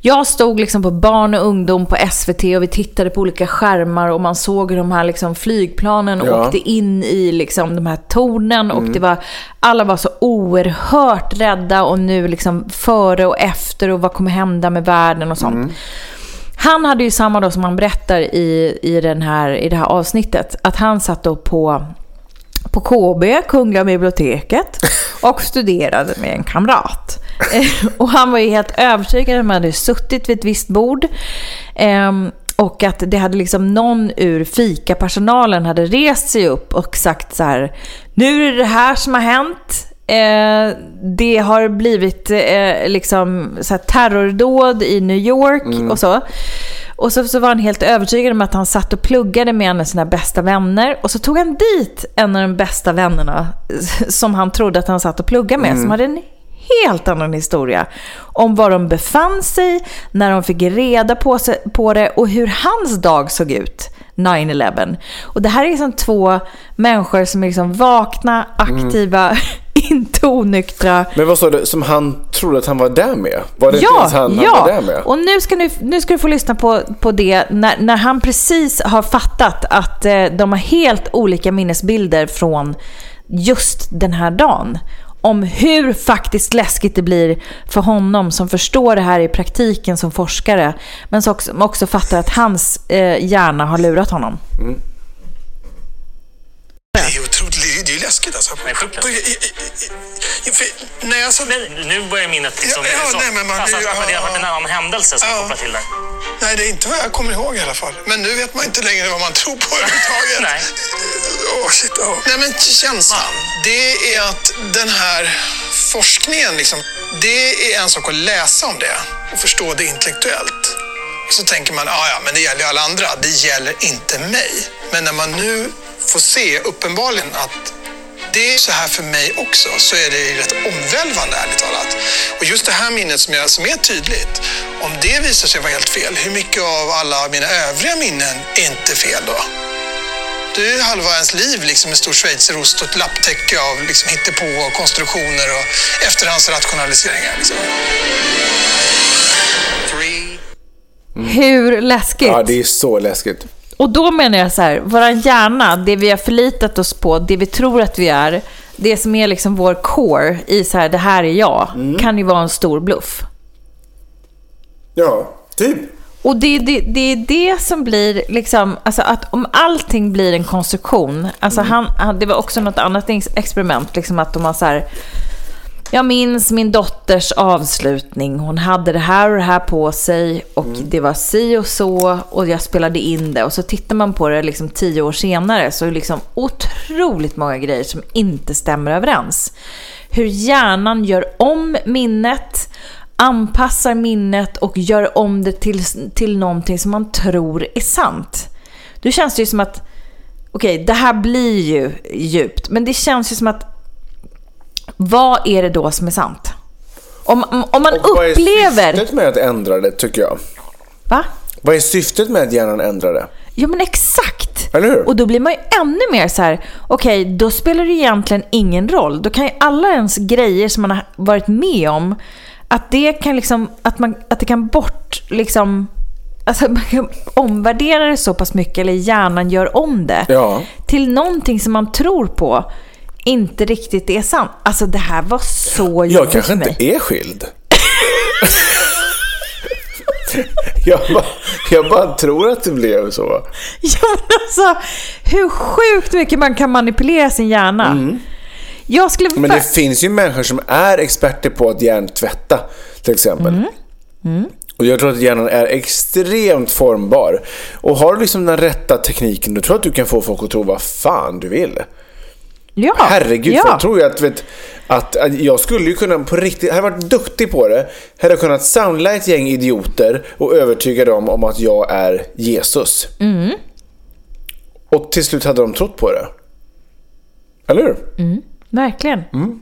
Jag stod liksom på barn och ungdom på S V T och vi tittade på olika skärmar och man såg de här liksom flygplanen och ja. åkte in i liksom de här tornen och mm. det var, alla var så oerhört rädda och nu liksom före och efter och vad kommer hända med världen och sånt. Mm. Han hade ju samma då som han berättar i, i, den här, i det här avsnittet att han satt då på på K B, Kungliga biblioteket och studerade med en kamrat. Och han var ju helt övertygad om att man hade suttit vid ett visst bord och att det hade liksom någon ur fikapersonalen hade rest sig upp och sagt så här: nu är det här som har hänt. Eh, det har blivit eh, liksom så här terrordåd i New York mm. och så. Och så, så var han helt övertygad om att han satt och pluggade med en av sina bästa vänner. Och så tog han dit en av de bästa vännerna som han trodde att han satt och pluggade med. Mm. Som hade en helt annan historia om var de befann sig, när de fick reda på, sig, på det och hur hans dag såg ut. nine eleven. Och det här är liksom två människor som är liksom vakna, aktiva, mm. inte onyktra. Men vad sa du, som han trodde att han var där med? Var det ja, han, ja. Han var där med? Och nu ska, ni, nu ska du få lyssna på, på det när, när han precis har fattat att eh, de har helt olika minnesbilder från just den här dagen. Om hur faktiskt läskigt det blir för honom som förstår det här i praktiken som forskare, men som också, också fattar att hans eh, hjärna har lurat honom. Mm. Det är otroligt, det är ju läskigt alltså. Men sjukt. När jag så men, nu börjar minnet liksom ja, ja, nej, men man, alltså, det, ja, det har varit en annan händelse som ja. kopplar till det. Nej, det är inte vad jag kommer ihåg i alla fall. Men nu vet man inte längre vad man tror på överhuvudtaget. Nej. Oh, shit, oh. Nej, men känslan, det är att den här forskningen liksom, det är en sak att läsa om det och förstå det intellektuellt. Så tänker man, ah, ja men det gäller alla andra, det gäller inte mig. Men när man nu får se uppenbarligen att det är så här för mig också, så är det rätt omvälvande ärligt talat. Och just det här minnet som, jag, som är tydligt, om det visar sig vara helt fel, hur mycket av alla mina övriga minnen är inte fel då? Det är halva ens liv liksom en stor schweizerost och ett lapptäcke av liksom hittepå och konstruktioner och efterhandsrationaliseringar liksom. Mm. Hur läskigt? Ja, det är så läskigt. Och då menar jag så här, våran hjärna, det vi har förlitat oss på, det vi tror att vi är, det som är liksom vår core i så här, det här är jag, mm. kan ju vara en stor bluff. Ja, typ. Och det, det, det är det som blir liksom, alltså att om allting blir en konstruktion, alltså mm. han, han, det var också något annat experiment, liksom att de har så här, jag minns min dotters avslutning. Hon hade det här och det här på sig och mm. det var si och så och jag spelade in det. Och så tittar man på det liksom tio år senare så är det liksom otroligt många grejer som inte stämmer överens. Hur hjärnan gör om minnet, anpassar minnet och gör om det till, till någonting som man tror är sant. Då känns det ju som att okej, det här blir ju djupt. Men det känns ju som att, vad är det då som är sant? Om, om man och upplever... Vad är syftet med att ändra det, tycker jag? Va? Vad är syftet med att hjärnan ändrar det? Ja, men exakt. Eller hur? Och då blir man ju ännu mer så här, okej, okay, då spelar det egentligen ingen roll. Då kan ju alla ens grejer som man har varit med om, att det kan liksom, att man, att det kan bort liksom, alltså man kan omvärdera det så pass mycket, eller hjärnan gör om det, ja, till någonting som man tror på inte riktigt är sant. Alltså det här var så jag, jag kanske inte är skild. Jag bara, jag bara tror att det blev så. Ja, alltså, hur sjukt mycket man kan manipulera sin hjärna. Mm. Jag skulle Men det för... finns ju människor som är experter på att hjärntvätta, till exempel. Mm. Mm. Och jag tror att hjärnan är extremt formbar. Och har du liksom den rätta tekniken, då tror jag att du kan få folk att tro vad fan du vill. Ja, herregud, ja. Jag tror ju att, vet, att, att jag skulle ju kunna på riktigt, hade varit duktig på det, hade kunnat samla ett gäng idioter och övertyga dem om att jag är Jesus. Mm. Och till slut hade de trott på det. Eller hur? Mm, verkligen. Mm.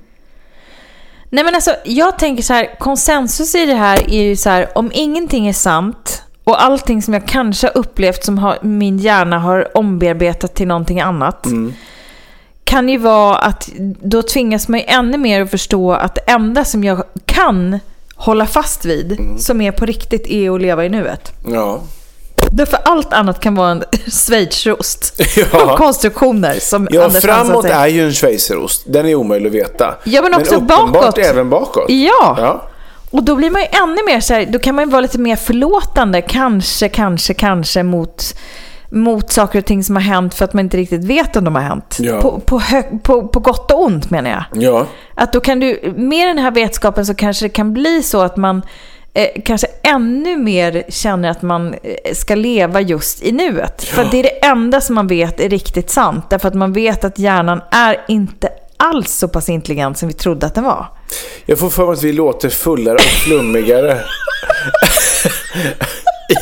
Nej, men alltså, jag tänker så här, konsensus i det här är ju så här, om ingenting är sant och allting som jag kanske upplevt som har, min hjärna har ombearbetat till någonting annat. Mm. Kan ju vara att då tvingas man ju ännu mer att förstå att det enda som jag kan hålla fast vid, mm, som är på riktigt, är att leva i nuet. Ja. Därför allt annat kan vara en schweizerost. Ja. Konstruktioner som, ja, Anders Hansen framåt säger, är ju en schweizerost. Den är omöjlig att veta. Ja, men också men bakåt. Även bakåt. Ja. Ja. Och då blir man ju ännu mer så här, då kan man ju vara lite mer förlåtande, kanske, kanske, kanske mot... mot saker och ting som har hänt, för att man inte riktigt vet om de har hänt. Ja. På, på, hög, på, på gott och ont, menar jag. Ja. Att då kan du, med den här vetskapen, så kanske det kan bli så att man eh, kanske ännu mer känner att man ska leva just i nuet. Ja. För att det är det enda som man vet är riktigt sant. Därför att man vet att hjärnan är inte alls så pass intelligent som vi trodde att den var. Jag får för mig att vi låter fullare och flummigare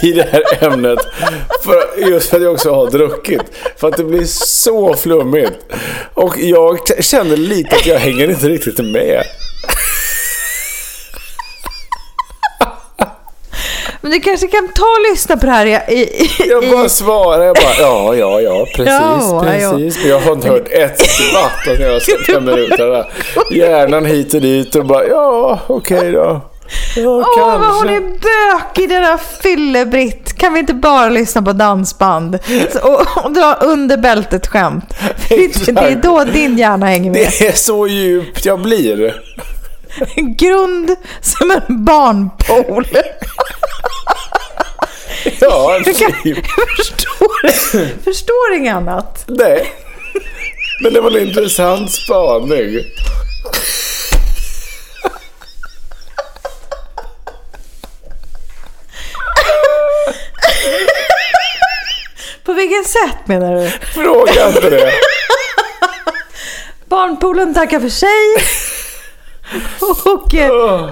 i det här ämnet, för, just för att jag också har druckit, för att det blir så flummigt. Och jag t- känner lite att jag hänger inte riktigt med. Men du kanske kan ta och lyssna på det här. I, i, jag bara i... svarar, jag bara, ja, ja, ja, precis, ja, precis. Ja. Jag har inte hört ett skvatt när jag ska tämma ut det där. Hjärnan hit och dit och bara, ja, okej okay då. Åh, oh, vad hon är bökig, den där fyllebritt. Kan vi inte bara lyssna på dansband och, och dra under bältet skämt? Det, det är då din hjärna hänger med. Det är så djupt jag blir. Grund som en barnpool. Ja, jag, kan, jag förstår, förstår inget annat. Nej. Men det var en intressant spaning. På vilket sätt menar du? Fråga inte det. Barnpoolen tackar för sig. Och eh,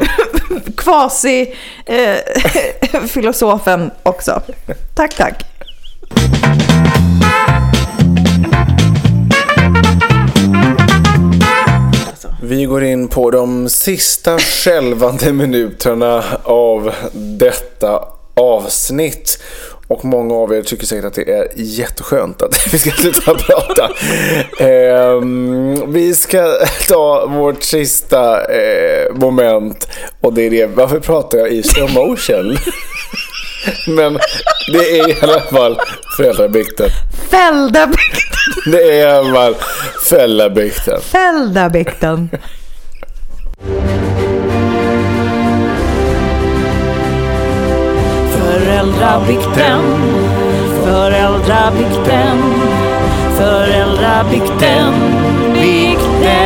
kvasi eh, filosofen också. Tack, tack. Vi går in på de sista skälvande minuterna av detta avsnitt. Och många av er tycker säkert att det är jätteskönt att vi ska sluta prata. Eh, vi ska ta vårt sista eh, moment. Och det är det. Varför pratar jag i slow motion? Men det är i alla fall Fällabikten. Fällabikten. Det är i alla fall Fällabikten. Fällabikten. Föräldrabikten, föräldrabikten, föräldrabikten, bikten.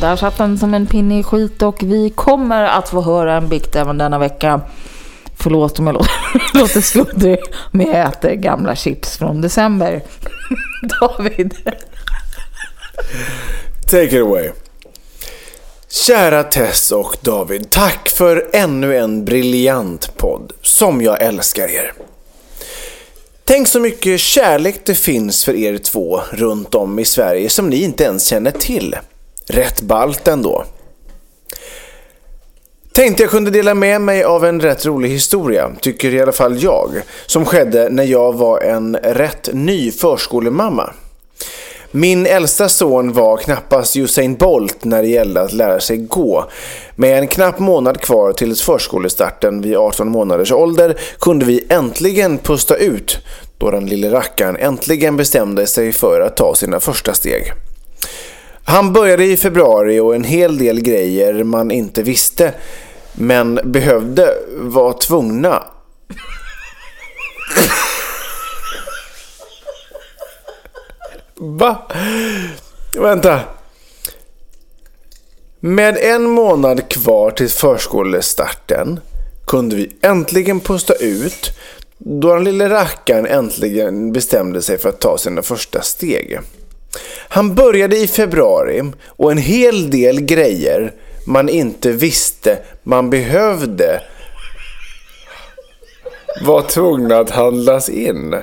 Där satt den som en pinne i skit, och vi kommer att få höra en bikt även denna vecka. Förlåt om jag låter sluddrig, men jag äter gamla chips från december. David. Take it away. Kära Tess och David, tack för ännu en briljant podd. Som jag älskar er. Tänk så mycket kärlek det finns för er två runt om i Sverige som ni inte ens känner till. Rätt ballt ändå. Tänkte jag kunde dela med mig av en rätt rolig historia, tycker i alla fall jag, som skedde när jag var en rätt ny förskolemamma. Min äldsta son var knappast Usain Bolt när det gällde att lära sig gå. Med en knapp månad kvar till förskolestarten vid arton månaders ålder kunde vi äntligen pusta ut då den lille rackaren äntligen bestämde sig för att ta sina första steg. Han började i februari och en hel del grejer man inte visste men behövde vara tvungna. Va? Vänta. Med en månad kvar till förskolestarten kunde vi äntligen pusta ut då den lille rackaren äntligen bestämde sig för att ta sina första steg. Han började i februari och en hel del grejer man inte visste man behövde var tvungna att handlas in.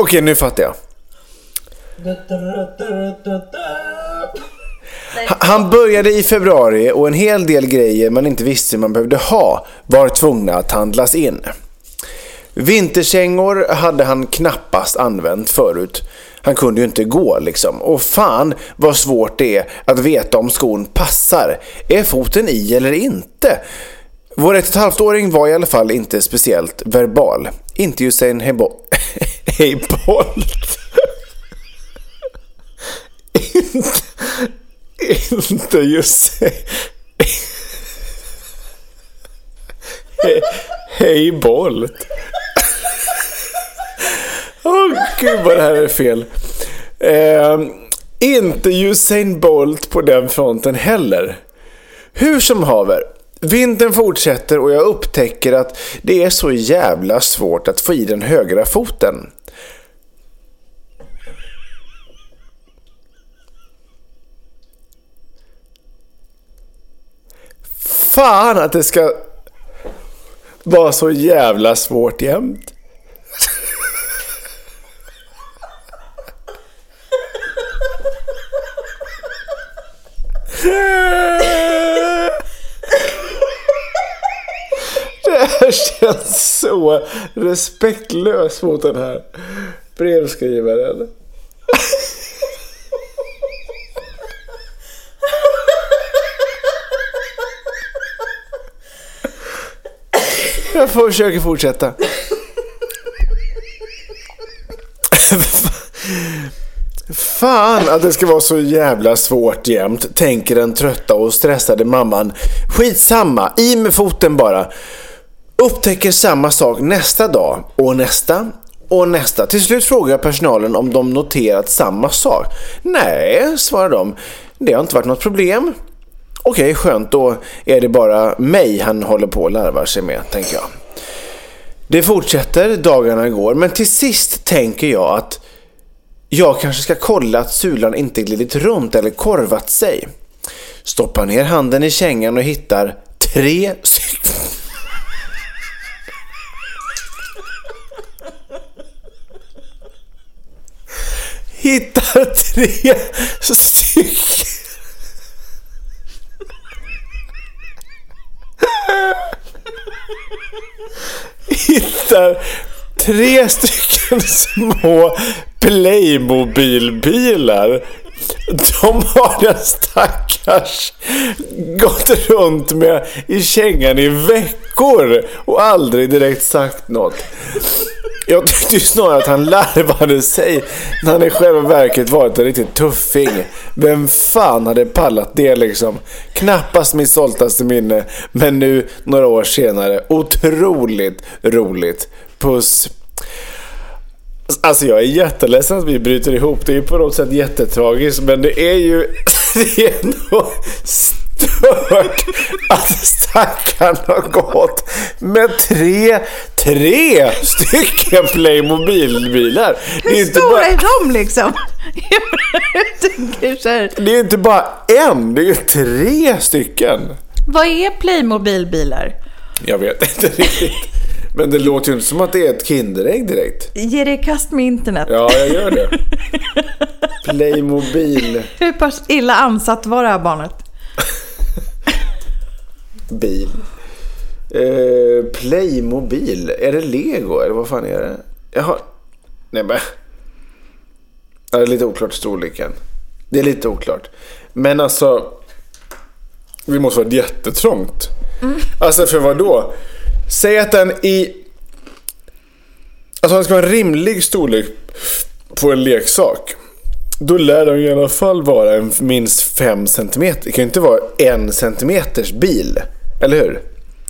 Okej, nu fattar jag. Han började i februari och en hel del grejer man inte visste man behövde ha var tvungna att handlas in. Vinterkängor hade han knappast använt förut. Han kunde ju inte gå liksom. Och fan vad svårt det är att veta om skon passar. Är foten i eller inte? Vår ett och ett halvt-åring var i alla fall inte speciellt verbal. Inte just en hebo- hejbolt. inte, inte just en He- hejbolt. Åh oh, gud vad det här är fel. Eh, inte Usain Bolt på den fronten heller. Hur som haver, vintern fortsätter och jag upptäcker att det är så jävla svårt att få i den högra foten. Fan att det ska vara så jävla svårt jämt. Det här känns så respektlöst mot den här brevskrivaren. Jag försöker fortsätta. Fan att det ska vara så jävla svårt jämt, tänker den trötta och stressade mamman. Skitsamma, i med foten bara. Upptäcker samma sak nästa dag och nästa och nästa. Till slut frågar personalen om de noterat samma sak. Nej, svarar de. Det har inte varit något problem. Okej, skönt, då är det bara mig han håller på och larvar sig med, tänker jag. Det fortsätter, dagarna går, men till sist tänker jag att jag kanske ska kolla att sulan inte glidit runt eller korvat sig. Stoppar ner handen i kängan och hittar tre stycken. Hittar tre stycken. Hittar tre stycken små Playmobilbilar. De har den stackars gått runt med i kängan i veckor och aldrig direkt sagt något. Jag tyckte ju snarare att han larvade sig när han i själva verket varit en riktigt tuffing. Vem fan hade pallat det liksom? Knappast mitt stoltaste minne, men nu några år senare. Otroligt roligt. Puss. Alltså jag är jätteledsen att vi bryter ihop. Det är ju på något sätt jättetragiskt, men det är ju det är nog stört att stackaren har gått med tre tre stycken Playmobilbilar. Hur det är stora bara... är de liksom? Det är inte bara en, det är tre stycken. Vad är Playmobilbilar? Jag vet inte riktigt. Men det låter ju inte som att det är ett kinderägg direkt. Ge dig kast med internet. Ja, jag gör det. Playmobil. Hur pass illa ansatt var det här barnet? Bil. Uh, Playmobil. Är det Lego eller vad fan är det? Jaha. Nej, men. Det är lite oklart storleken. Det är lite oklart. Men alltså, vi måste vara jättetrångt. Mm. Alltså för vad då? Säg att den i... Alltså den ska vara en rimlig storlek på en leksak. Då lär den i alla fall vara en minst fem centimeter. Det kan ju inte vara en centimeters bil. Eller hur?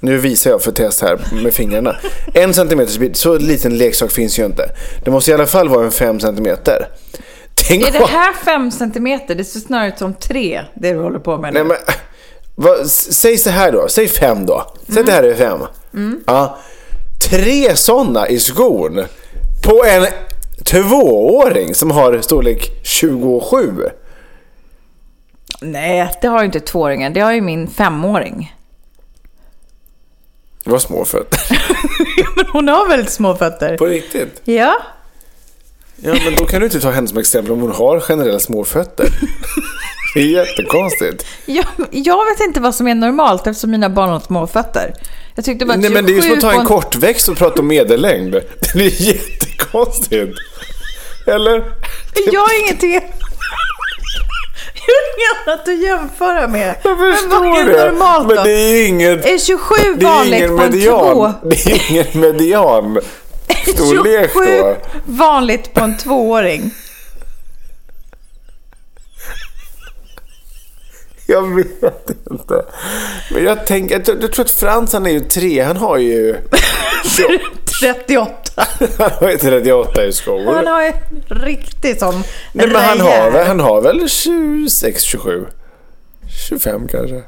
Nu visar jag för test här med fingrarna. En centimeters bil, så liten leksak finns ju inte. Det måste i alla fall vara en fem centimeter. Tänk är det här fem centimeter? Det ser snarare ut som tre, det du håller på med nu. Nej, men, vad, säg så här då. Säg fem då. Säg mm. det här är fem. Mm. Ja. Tre sådana i skon på en tvååring som har storlek tjugosju. Nej, det har ju inte tvååringen. Det har ju min femåring. Det var små fötter. Men hon har väldigt små fötter. På riktigt? Ja. Ja, men då kan du inte ta henne som exempel om hon har generella små fötter. Det är jättekonstigt. Jag, jag vet inte vad som är normalt eftersom mina barn har små fötter. Jag tyckte bara nej, men det är ju som att ta en kortväxt och prata om medellängd. Det är jättekonstigt. Eller? Jag har ingenting. Jag har inget annat att jämföra med. Jag förstår det. Är normalt, men det är inget. Är tjugosju vanligt på en två? Det är ingen median. Storlek då. Vanligt på en tvååring. Jag vet inte. Men jag tänker, jag tror att Frans, han är ju tre. Han har ju trettioåtta. Han har ju trettioåtta i skor. Han har ju riktigt sån. Nej, men han har, han har väl tjugosex tjugosju. tjugofem kanske.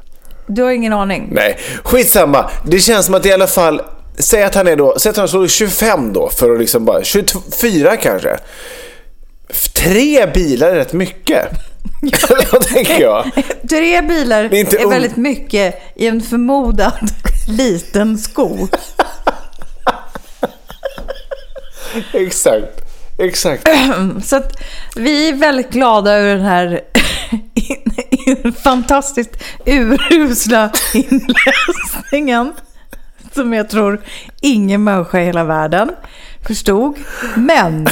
Du har ingen aning. Nej, skitsamma. Det känns som att i alla fall, säg att han är då, säg att han slår tjugofem då, för att liksom bara tjugofyra kanske. Tre bilar är rätt mycket. Vad tänker jag? Tre bilar är, inte är un... väldigt mycket i en förmodad liten sko. Exakt, exakt. Så att vi är väldigt glada över den här in, in, fantastiskt urusla inläsningen som jag tror ingen människa i hela världen förstod. Men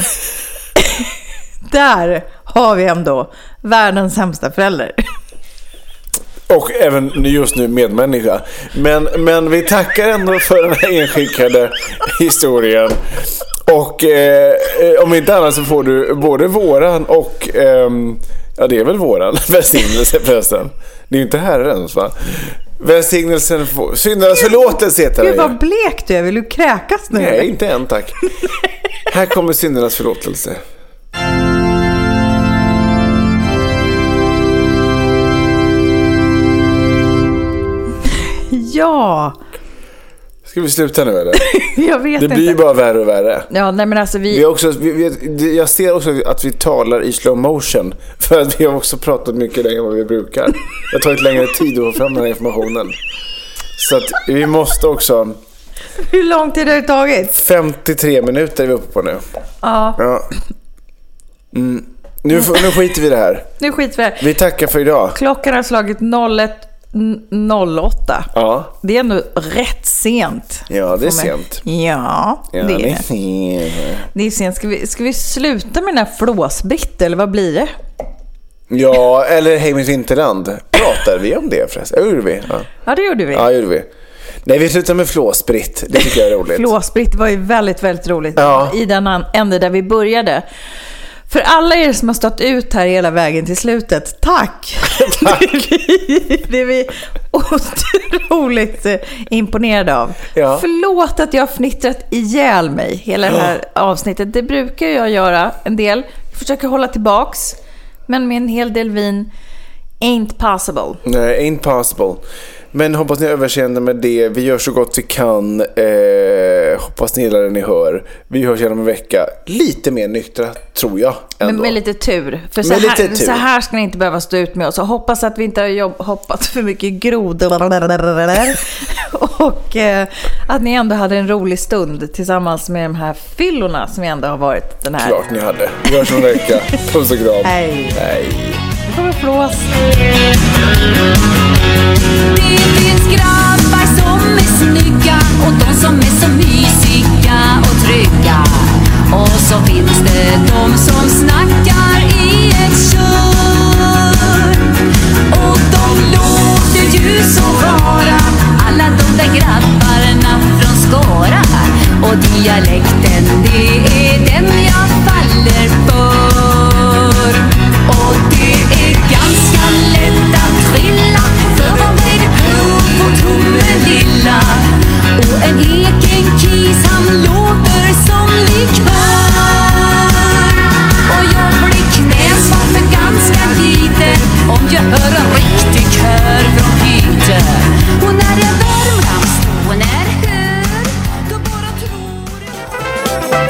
där har vi ändå världens sämsta förälder. Och även just nu medmänniska. Men, men vi tackar ändå för den här inskickade historien. Och eh, om inte annat så får du både våran och... Eh, ja, det är väl våran välsignelse förresten. Det är ju inte herrens, va? Välsignelsen får... Syndarnas förlåtelse heter det. Gud, vad blek du är. Vill du kräkas nu? Nej, inte än, tack. Här kommer syndarnas förlåtelse. Ja. Ska vi sluta nu eller? Jag vet det inte. Det blir bara värre och värre. Ja, nej men alltså vi, vi, också, vi, vi jag ser också att vi talar i slow motion för att vi har också pratat mycket längre än vad vi brukar. Jag tar ett längre tid att få fram den här informationen. Så att vi måste också. Hur lång tid har det tagit? femtiotre minuter är vi uppe på nu. Ja. Ja. Mm. Nu, nu skiter vi det här. Nu skiter vi det här. Vi tackar för idag. Klockan har slagit noll ett noll åtta. Ja. Det är nu rätt sent. Ja, det är sent. Ja, ja det, är. det är sent. Det är sent. Ska vi, ska vi sluta med den här flåsbritt eller vad blir det? Ja, eller Hej mitt vinterland. Pratar vi om det förresten? Gjorde vi? Ja. ja, det gjorde vi. Ja, gjorde vi. Nej, vi slutar med flåsbritt. Det tycker jag är roligt. Flåsbritt var ju väldigt, väldigt roligt. Ja. I den ände där vi började. För alla er som har stått ut här hela vägen till slutet, tack! Tack. Det är vi otroligt imponerade av. Ja. Förlåt att jag har fnittrat ihjäl mig hela det här avsnittet. Det brukar jag göra en del. Jag försöker hålla tillbaks, men med en hel del vin. Ain't possible. Nej, ain't possible. Men hoppas ni överkänner med det. Vi gör så gott vi kan. eh, Hoppas ni gillar det ni hör. Vi hörs igenom en vecka. Lite mer nyktra, tror jag ändå. Men med lite tur. För så, här, lite tur. Så här ska ni inte behöva stå ut med oss. Och hoppas att vi inte har jobb, hoppat för mycket grod. Och och eh, att ni ändå hade en rolig stund tillsammans med de här fyllorna som ändå har varit den här. Klart ni hade. Vi hörs en vecka. Puss och kram. Hej. Hej. Nu får vi flås. Det finns grabbar som är snygga och de som är så mysiga och trygga. Och så finns det de som snackar i ett kör. Och de låter ju så rara, alla de där grabbarna från Skara. Och dialekten, det är den jag faller för. Och det är ganska lätt att trilla, för de är klok på tummen lilla. Och en ekenkis, han låter som likör. Och jag blir knäsvart för ganska lite om jag hör en riktig kör från Peter. Och när jag värmlar stån är hör, då bara tror jag.